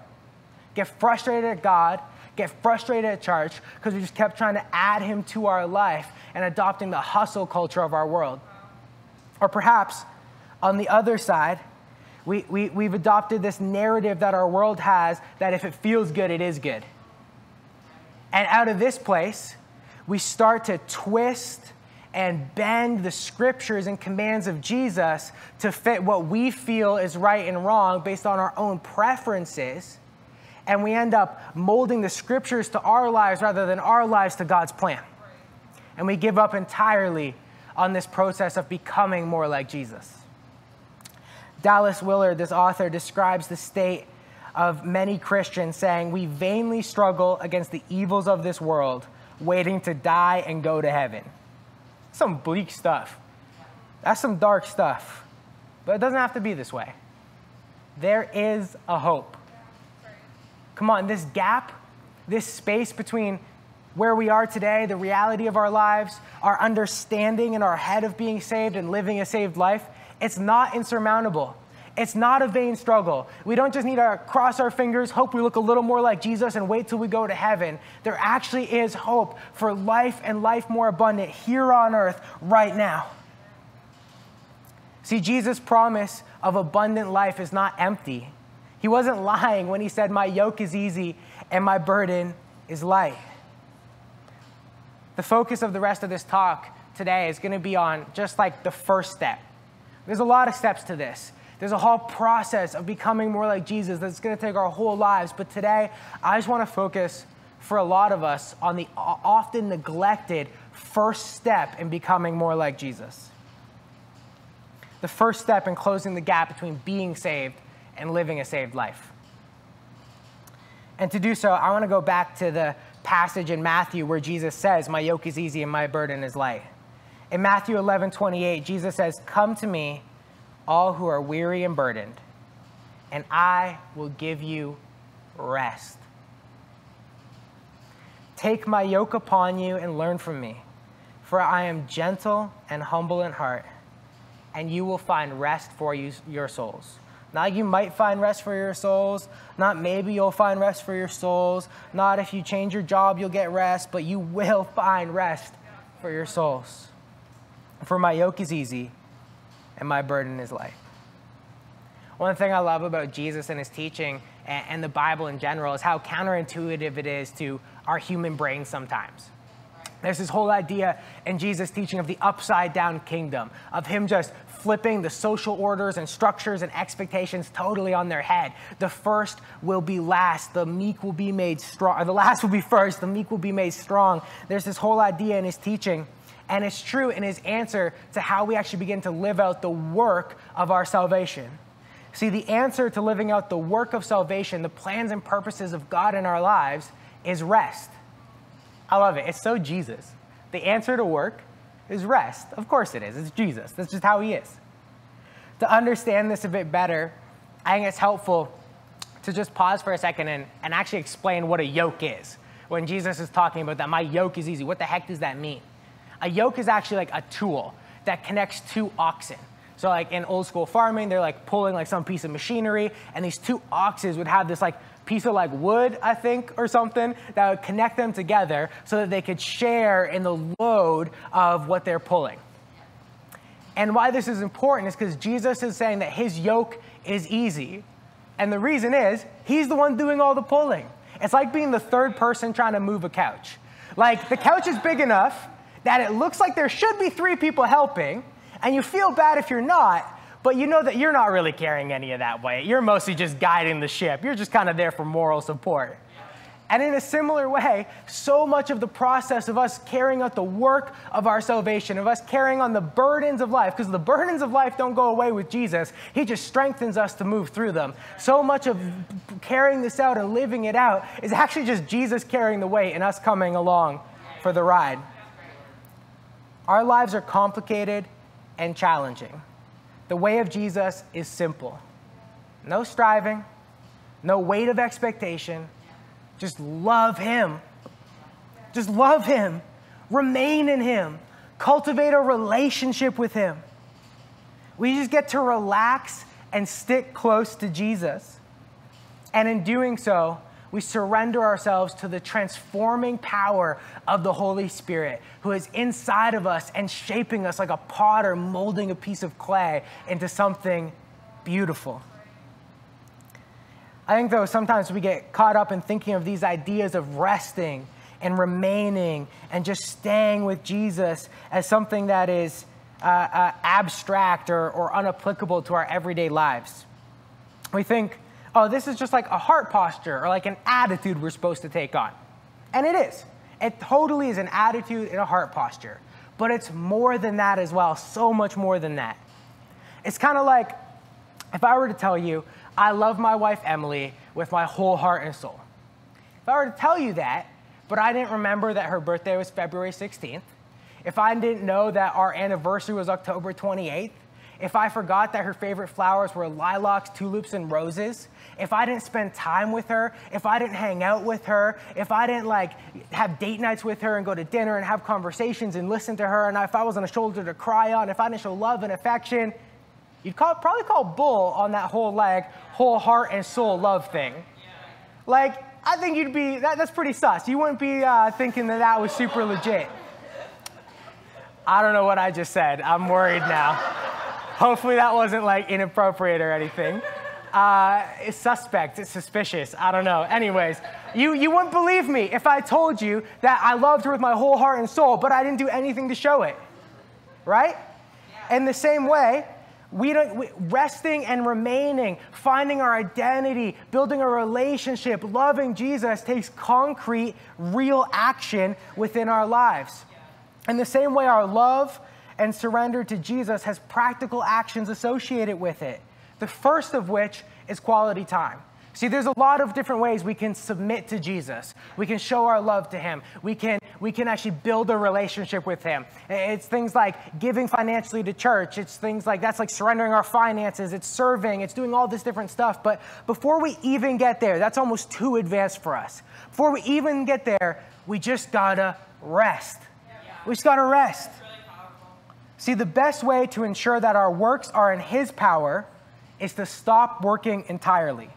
get frustrated at God, get frustrated at church because we just kept trying to add him to our life and adopting the hustle culture of our world. Or perhaps on the other side, we, we, we've adopted this narrative that our world has that if it feels good, it is good. And out of this place, we start to twist and bend the scriptures and commands of Jesus to fit what we feel is right and wrong based on our own preferences, and we end up molding the scriptures to our lives rather than our lives to God's plan. And we give up entirely on this process of becoming more like Jesus. Dallas Willard, this author, describes the state of many Christians saying, we vainly struggle against the evils of this world, waiting to die and go to heaven. Some bleak stuff. That's some dark stuff. But it doesn't have to be this way. There is a hope. Come on, this gap, this space between where we are today, the reality of our lives, our understanding in our head of being saved and living a saved life, it's not insurmountable. It's not a vain struggle. We don't just need to cross our fingers, hope we look a little more like Jesus, and wait till we go to heaven. There actually is hope for life and life more abundant here on earth right now. See, Jesus' promise of abundant life is not empty. He wasn't lying when he said, my yoke is easy and my burden is light. The focus of the rest of this talk today is going to be on just like the first step. There's a lot of steps to this. There's a whole process of becoming more like Jesus that's going to take our whole lives. But today, I just want to focus for a lot of us on the often neglected first step in becoming more like Jesus. The first step in closing the gap between being saved and living a saved life. And to do so, I want to go back to the passage in Matthew where Jesus says, my yoke is easy and my burden is light. In Matthew eleven twenty-eight, Jesus says, come to me, all who are weary and burdened, and I will give you rest. Take my yoke upon you and learn from me, for I am gentle and humble in heart, and you will find rest for you, your souls. Not you might find rest for your souls, not maybe you'll find rest for your souls, not if you change your job you'll get rest, but you will find rest for your souls. For my yoke is easy, and my burden is light. One thing I love about Jesus and his teaching and the Bible in general is how counterintuitive it is to our human brain sometimes. There's this whole idea in Jesus' teaching of the upside-down kingdom, of him just flipping the social orders and structures and expectations totally on their head. The first will be last, the meek will be made strong, or the last will be first, the meek will be made strong. There's this whole idea in his teaching. And it's true in his answer to how we actually begin to live out the work of our salvation. See, the answer to living out the work of salvation, the plans and purposes of God in our lives, is rest. I love it. It's so Jesus. The answer to work is rest. Of course it is. It's Jesus. That's just how he is. To understand this a bit better, I think it's helpful to just pause for a second and, and actually explain what a yoke is. When Jesus is talking about that, my yoke is easy, what the heck does that mean? A yoke is actually like a tool that connects two oxen. So like in old school farming, they're like pulling like some piece of machinery, and these two oxes would have this like piece of like wood, I think, or something that would connect them together so that they could share in the load of what they're pulling. And why this is important is because Jesus is saying that his yoke is easy. And the reason is he's the one doing all the pulling. It's like being the third person trying to move a couch. Like the couch is big enough that it looks like there should be three people helping, and you feel bad if you're not, but you know that you're not really carrying any of that weight. You're mostly just guiding the ship. You're just kind of there for moral support. And in a similar way, so much of the process of us carrying out the work of our salvation, of us carrying on the burdens of life, because the burdens of life don't go away with Jesus. He just strengthens us to move through them. So much of carrying this out and living it out is actually just Jesus carrying the weight and us coming along for the ride. Our lives are complicated and challenging. The way of Jesus is simple. No striving, no weight of expectation. Just love him. Just love him. Remain in him. Cultivate a relationship with him. We just get to relax and stick close to Jesus. And in doing so, we surrender ourselves to the transforming power of the Holy Spirit who is inside of us and shaping us like a potter molding a piece of clay into something beautiful. I think though sometimes we get caught up in thinking of these ideas of resting and remaining and just staying with Jesus as something that is uh, uh, abstract or, or unapplicable to our everyday lives. We think oh, this is just like a heart posture or like an attitude we're supposed to take on. And it is. It totally is an attitude and a heart posture. But it's more than that as well, so much more than that. It's kind of like if I were to tell you, I love my wife, Emily, with my whole heart and soul. If I were to tell you that, but I didn't remember that her birthday was February sixteenth, if I didn't know that our anniversary was October twenty-eighth, if I forgot that her favorite flowers were lilacs, tulips, and roses, if I didn't spend time with her, if I didn't hang out with her, if I didn't like have date nights with her and go to dinner and have conversations and listen to her, and if I wasn't a shoulder to cry on, if I didn't show love and affection, you'd call, probably call bull on that whole like whole heart and soul love thing. Like, I think you'd be, that, that's pretty sus. You wouldn't be uh, thinking that that was super legit. I don't know what I just said. I'm worried now. Hopefully that wasn't like inappropriate or anything. Uh, it's suspect, it's suspicious, I don't know. Anyways, you, you wouldn't believe me if I told you that I loved her with my whole heart and soul, but I didn't do anything to show it, right? Yeah. In the same way, we don't, we, resting and remaining, finding our identity, building a relationship, loving Jesus takes concrete, real action within our lives. Yeah. In the same way, our love and surrender to Jesus has practical actions associated with it. The first of which is quality time. See, there's a lot of different ways we can submit to Jesus. We can show our love to him. We can, we can actually build a relationship with him. It's things like giving financially to church. It's things like, that's like surrendering our finances. It's serving. It's doing all this different stuff. But before we even get there, that's almost too advanced for us. Before we even get there, we just gotta rest. Yeah. We just gotta rest. Really See, the best way to ensure that our works are in his power is to stop working entirely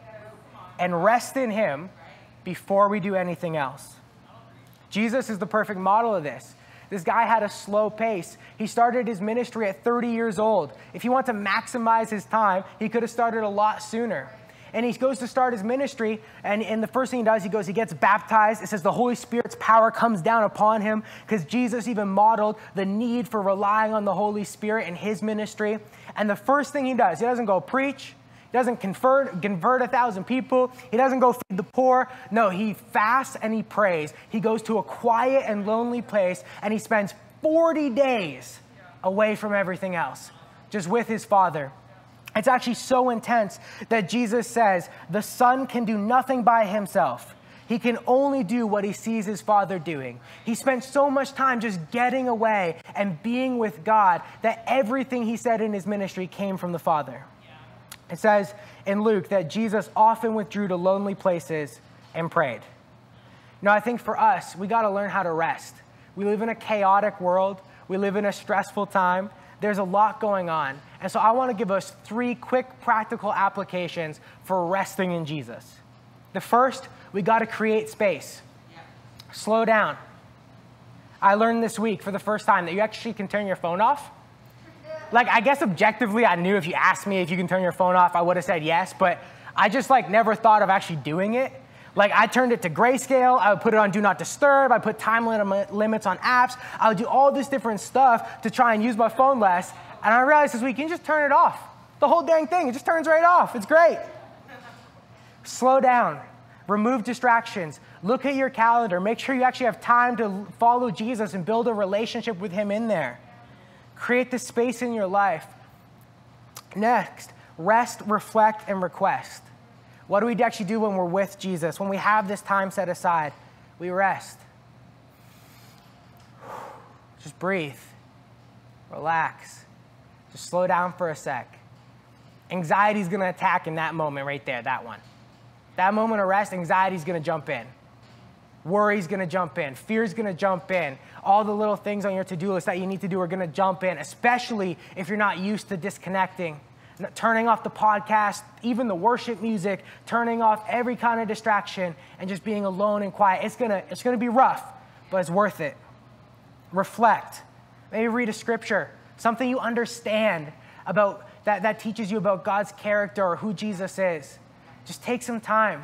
and rest in him before we do anything else. Jesus is the perfect model of this. This guy had a slow pace. He started his ministry at thirty years old. If he wanted to maximize his time, he could have started a lot sooner. And he goes to start his ministry, and, and the first thing he does, he goes, he gets baptized. It says the Holy Spirit's power comes down upon him because Jesus even modeled the need for relying on the Holy Spirit in his ministry. And the first thing he does, he doesn't go preach. He doesn't convert, convert a thousand people. He doesn't go feed the poor. No, he fasts and he prays. He goes to a quiet and lonely place, and he spends forty days away from everything else, just with his Father. It's actually so intense that Jesus says the Son can do nothing by himself. He can only do what he sees his Father doing. He spent so much time just getting away and being with God that everything he said in his ministry came from the Father. Yeah. It says in Luke that Jesus often withdrew to lonely places and prayed. Now, I think for us, we got to learn how to rest. We live in a chaotic world. We live in a stressful time. There's a lot going on. And so I want to give us three quick practical applications for resting in Jesus. The first, we got to create space. Yeah. Slow down. I learned this week for the first time that you actually can turn your phone off. Like, I guess objectively, I knew if you asked me if you can turn your phone off, I would have said yes, but I just like never thought of actually doing it. Like, I turned it to grayscale, I would put it on do not disturb, I put time lim- limits on apps, I would do all this different stuff to try and use my phone less. And I realized this week, you can just turn it off. The whole dang thing, it just turns right off. It's great. Slow down. Remove distractions. Look at your calendar. Make sure you actually have time to follow Jesus and build a relationship with him in there. Create the space in your life. Next, rest, reflect, and request. What do we actually do when we're with Jesus? When we have this time set aside, we rest. Just breathe. Relax. Just slow down for a sec. Anxiety is going to attack in that moment right there, that one. That moment of rest, anxiety is going to jump in. Worry is going to jump in. Fear is going to jump in. All the little things on your to-do list that you need to do are going to jump in, especially if you're not used to disconnecting. Turning off the podcast, even the worship music, turning off every kind of distraction and just being alone and quiet. It's gonna, it's gonna be rough, but it's worth it. Reflect. Maybe read a scripture, something you understand about that, that teaches you about God's character or who Jesus is. Just take some time,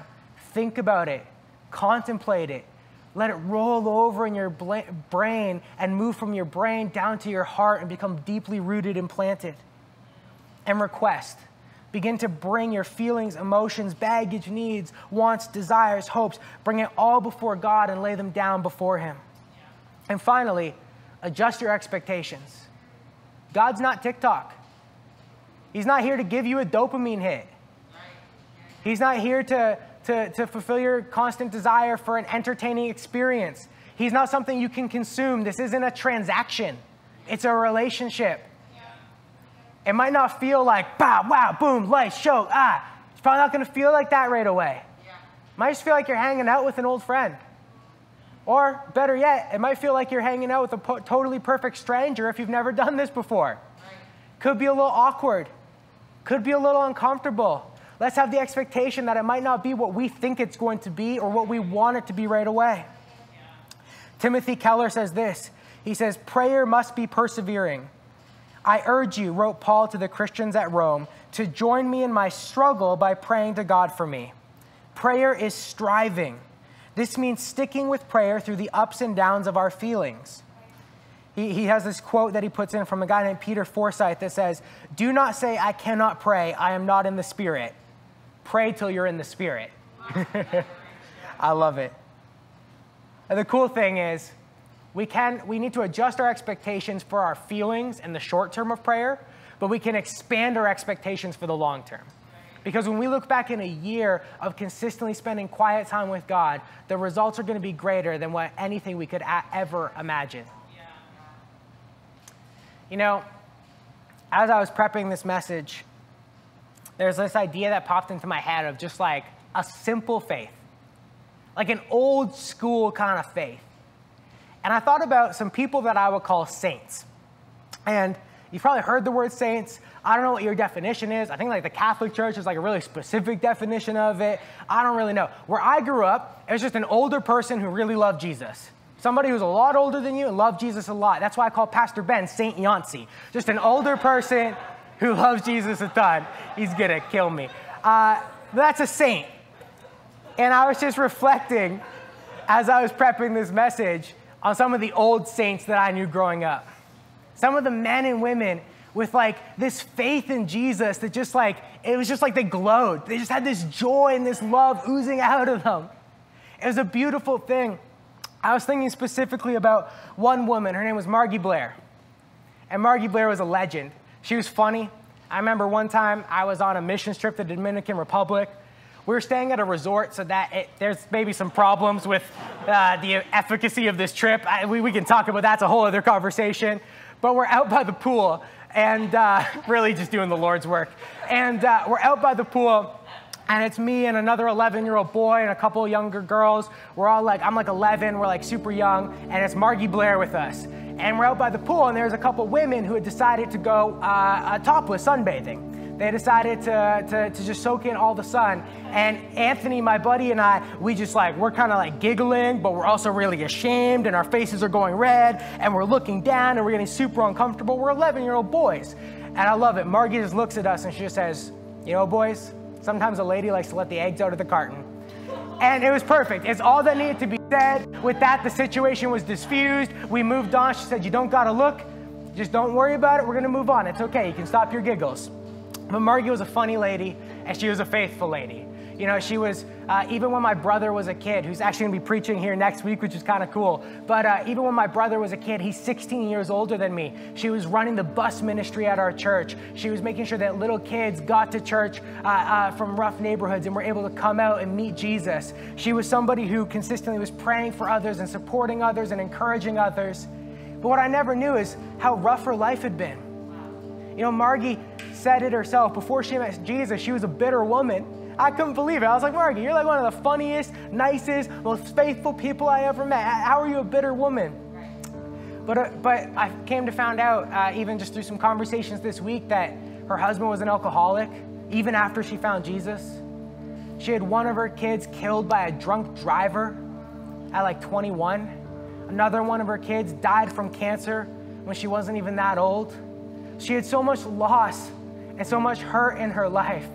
think about it, contemplate it, let it roll over in your brain and move from your brain down to your heart and become deeply rooted and planted. And request. Begin to bring your feelings, emotions, baggage, needs, wants, desires, hopes. Bring it all before God and lay them down before him. And finally, adjust your expectations. God's not TikTok. He's not here to give you a dopamine hit. He's not here to, to, to fulfill your constant desire for an entertaining experience. He's not something you can consume. This isn't a transaction. It's a relationship. It might not feel like, pow, wow, boom, lights, show, ah. It's probably not going to feel like that right away. Yeah. It might just feel like you're hanging out with an old friend. Or, better yet, it might feel like you're hanging out with a po- totally perfect stranger if you've never done this before. Right. Could be a little awkward. Could be a little uncomfortable. Let's have the expectation that it might not be what we think it's going to be or what we want it to be right away. Yeah. Timothy Keller says this. He says, prayer must be persevering. I urge you, wrote Paul to the Christians at Rome, to join me in my struggle by praying to God for me. Prayer is striving. This means sticking with prayer through the ups and downs of our feelings. He, he has this quote that he puts in from a guy named Peter Forsyth that says, do not say, I cannot pray. I am not in the spirit. Pray till you're in the spirit. I love it. And the cool thing is, We can, we need to adjust our expectations for our feelings and the short term of prayer, but we can expand our expectations for the long term. Because when we look back in a year of consistently spending quiet time with God, the results are going to be greater than what anything we could a- ever imagine. Yeah. You know, as I was prepping this message, there's this idea that popped into my head of just like a simple faith, like an old school kind of faith. And I thought about some people that I would call saints. And you've probably heard the word saints. I don't know what your definition is. I think like the Catholic Church is like a really specific definition of it. I don't really know. Where I grew up, it was just an older person who really loved Jesus. Somebody who's a lot older than you and loved Jesus a lot. That's why I call Pastor Ben Saint Yancey. Just an older person who loves Jesus a ton. He's gonna kill me. Uh, that's a saint. And I was just reflecting as I was prepping this message on some of the old saints that I knew growing up. Some of the men and women with like this faith in Jesus that just like, it was just like they glowed. They just had this joy and this love oozing out of them. It was a beautiful thing. I was thinking specifically about one woman. Her name was Margie Blair. And Margie Blair was a legend. She was funny. I remember one time I was on a mission trip to the Dominican Republic. We were staying at a resort, so that it, there's maybe some problems with uh, the efficacy of this trip. I, we, we can talk about that. It's a whole other conversation. But we're out by the pool, and uh, really just doing the Lord's work. And uh, we're out by the pool, and it's me and another eleven-year-old boy and a couple of younger girls. We're all like, I'm like eleven. We're like super young, and it's Margie Blair with us. And we're out by the pool, and there's a couple women who had decided to go uh, uh, topless sunbathing. They decided to, to, to just soak in all the sun. And Anthony, my buddy, and I, we just like, we're kind of like giggling, but we're also really ashamed, and our faces are going red, and we're looking down, and we're getting super uncomfortable. We're eleven-year-old boys. And I love it. Margie just looks at us, and she just says, you know, boys, sometimes a lady likes to let the eggs out of the carton. And it was perfect. It's all that needed to be said. With that, the situation was diffused. We moved on. She said, you don't got to look. Just don't worry about it. We're going to move on. It's okay. You can stop your giggles. But Margie was a funny lady, and she was a faithful lady. You know, she was, uh, even when my brother was a kid, who's actually going to be preaching here next week, which is kind of cool. But uh, even when my brother was a kid, he's sixteen years older than me. She was running the bus ministry at our church. She was making sure that little kids got to church uh, uh, from rough neighborhoods and were able to come out and meet Jesus. She was somebody who consistently was praying for others and supporting others and encouraging others. But what I never knew is how rough her life had been. You know, Margie said it herself. Before she met Jesus, she was a bitter woman. I couldn't believe it. I was like, Margie, you're like one of the funniest, nicest, most faithful people I ever met. How are you a bitter woman? Right. But, uh, but I came to find out, uh, even just through some conversations this week, that her husband was an alcoholic, even after she found Jesus. She had one of her kids killed by a drunk driver at like twenty-one. Another one of her kids died from cancer when she wasn't even that old. She had so much loss and so much hurt in her life.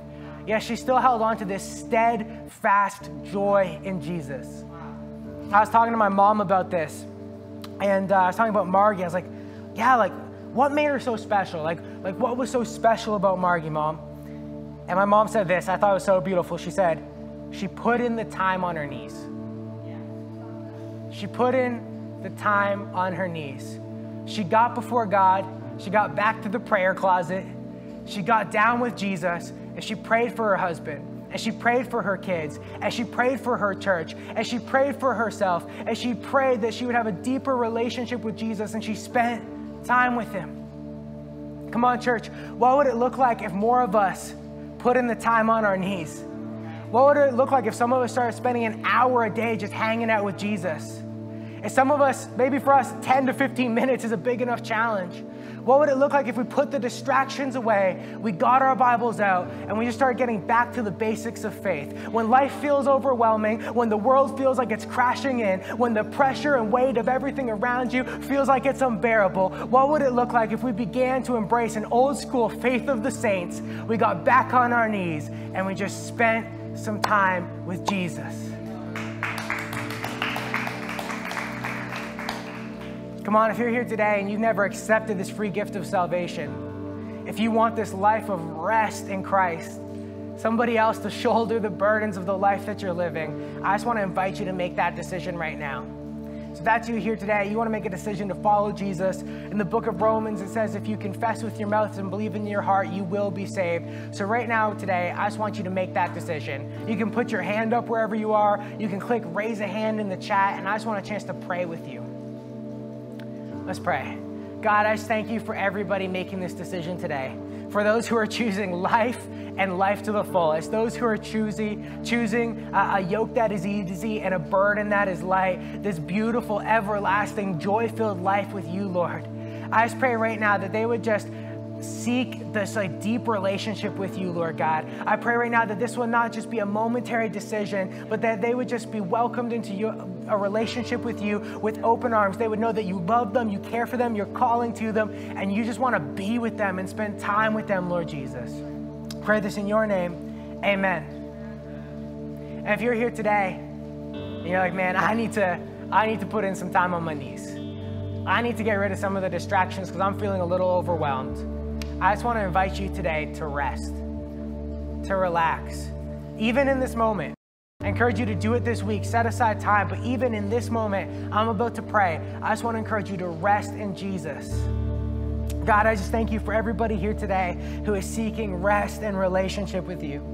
Yet she still held on to this steadfast joy in Jesus. I was talking to my mom about this, and uh, I was talking about Margie. I was like, yeah, like what made her so special? Like, like what was so special about Margie, Mom? And my mom said this, I thought it was so beautiful. She said, she put in the time on her knees. Yeah. She put in the time on her knees. She got before God. She got back to the prayer closet. She got down with Jesus, and she prayed for her husband, and she prayed for her kids, and she prayed for her church, and she prayed for herself, and she prayed that she would have a deeper relationship with Jesus, and she spent time with him. Come on, church. What would it look like if more of us put in the time on our knees? What would it look like if some of us started spending an hour a day just hanging out with Jesus? If some of us, maybe for us, ten to fifteen minutes is a big enough challenge. What would it look like if we put the distractions away, we got our Bibles out, and we just started getting back to the basics of faith? When life feels overwhelming, when the world feels like it's crashing in, when the pressure and weight of everything around you feels like it's unbearable, what would it look like if we began to embrace an old school faith of the saints? We got back on our knees, and we just spent some time with Jesus. Come on, if you're here today and you've never accepted this free gift of salvation, if you want this life of rest in Christ, somebody else to shoulder the burdens of the life that you're living, I just want to invite you to make that decision right now. So that's you here today. You want to make a decision to follow Jesus. In the book of Romans, it says, if you confess with your mouth and believe in your heart, you will be saved. So right now, today, I just want you to make that decision. You can put your hand up wherever you are. You can click raise a hand in the chat, and I just want a chance to pray with you. Let's pray. God, I just thank you for everybody making this decision today. For those who are choosing life and life to the fullest. Those who are choosing, choosing a, a yoke that is easy and a burden that is light. This beautiful, everlasting, joy-filled life with you, Lord. I just pray right now that they would just seek this like deep relationship with you, Lord God. I pray right now that this will not just be a momentary decision, but that they would just be welcomed into your, a relationship with you with open arms. They would know that you love them, you care for them, you're calling to them, and you just want to be with them and spend time with them, Lord Jesus. Pray this in your name. Amen. And if you're here today, and you're like, man, I need to, I need to put in some time on my knees. I need to get rid of some of the distractions because I'm feeling a little overwhelmed. I just want to invite you today to rest, to relax, even in this moment. I encourage you to do it this week. Set aside time, but even in this moment, I'm about to pray. I just want to encourage you to rest in Jesus. God, I just thank you for everybody here today who is seeking rest and relationship with you.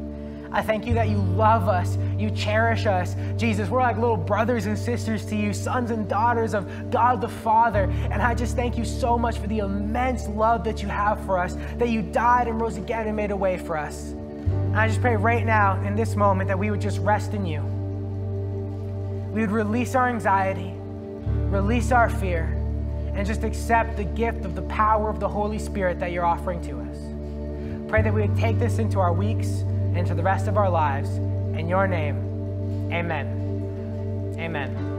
I thank you that you love us, you cherish us. Jesus, we're like little brothers and sisters to you, sons and daughters of God the Father. And I just thank you so much for the immense love that you have for us, that you died and rose again and made a way for us. And I just pray right now in this moment that we would just rest in you. We would release our anxiety, release our fear, and just accept the gift of the power of the Holy Spirit that you're offering to us. Pray that we would take this into our weeks, and for the rest of our lives. In your name, amen. Amen.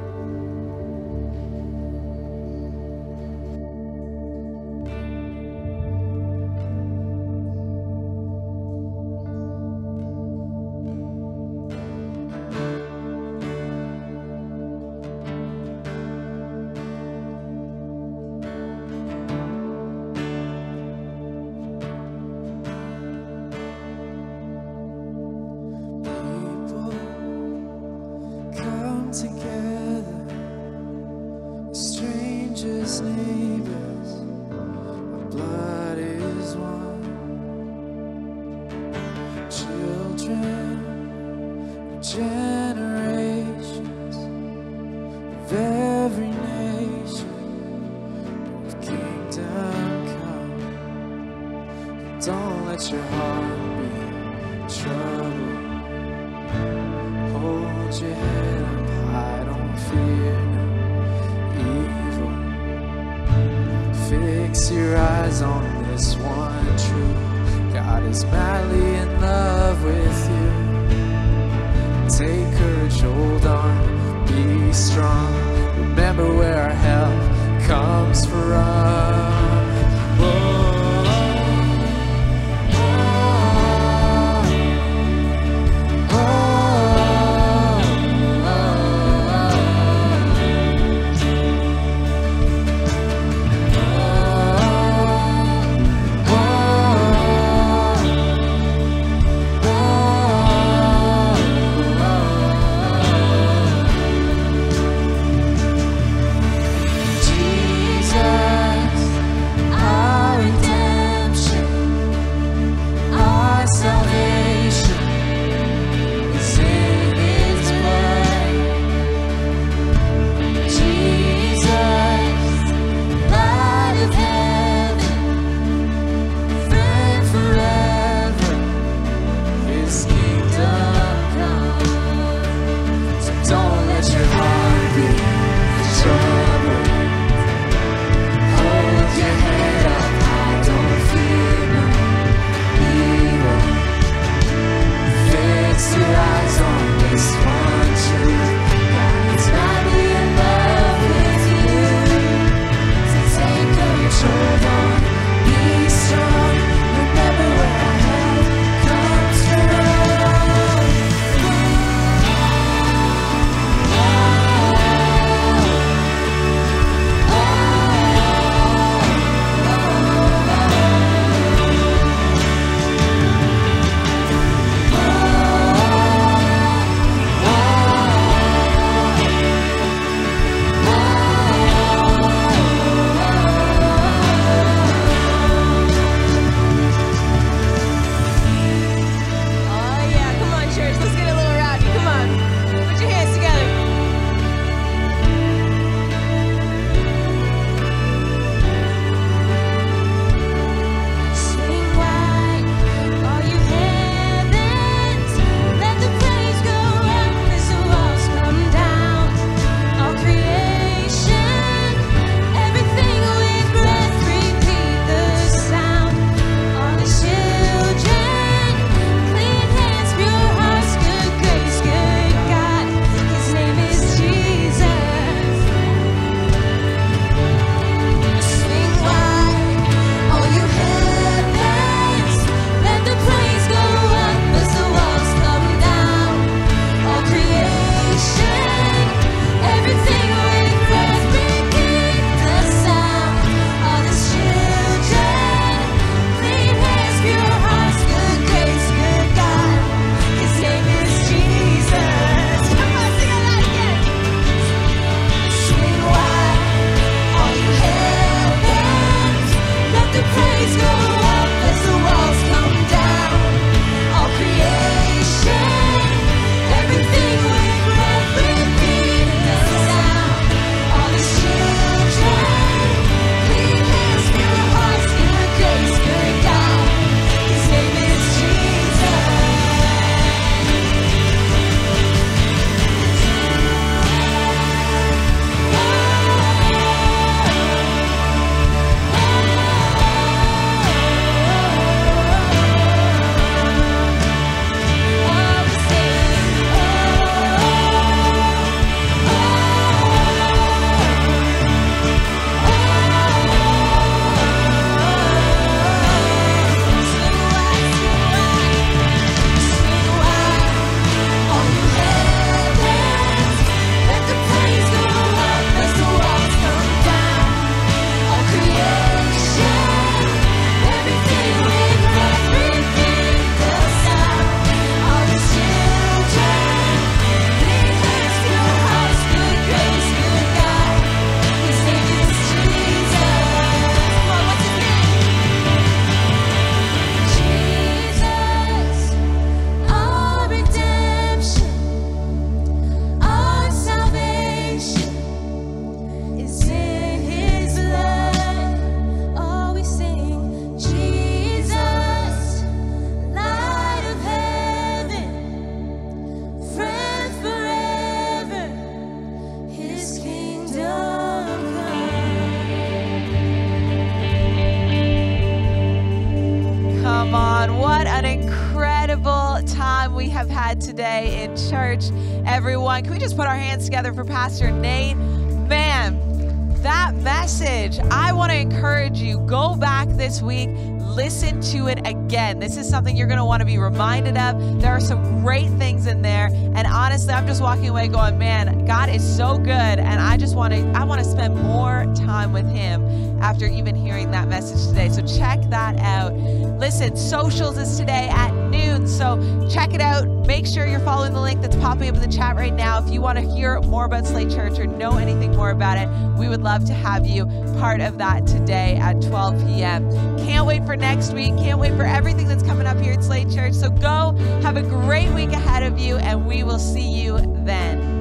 we have had today in church, everyone. Can we just put our hands together for Pastor Nate? Man, that message, I want to encourage you, go back this week, listen to it again. This is something you're going to want to be reminded of. There are some great things in there. And honestly, I'm just walking away going, man, God is so good. And I just want to, I want to spend more time with him after even hearing that message today. So check that out. Listen, socials is today at noon. So check it out. Make sure you're following the link that's popping up in the chat right now. If you want to hear more about Slate Church or know anything more about it, we would love to have you part of that today at twelve p.m. Can't wait for next week. Can't wait for everything that's coming up here at Slate Church. So go, have a great week ahead of you, and we will see you then.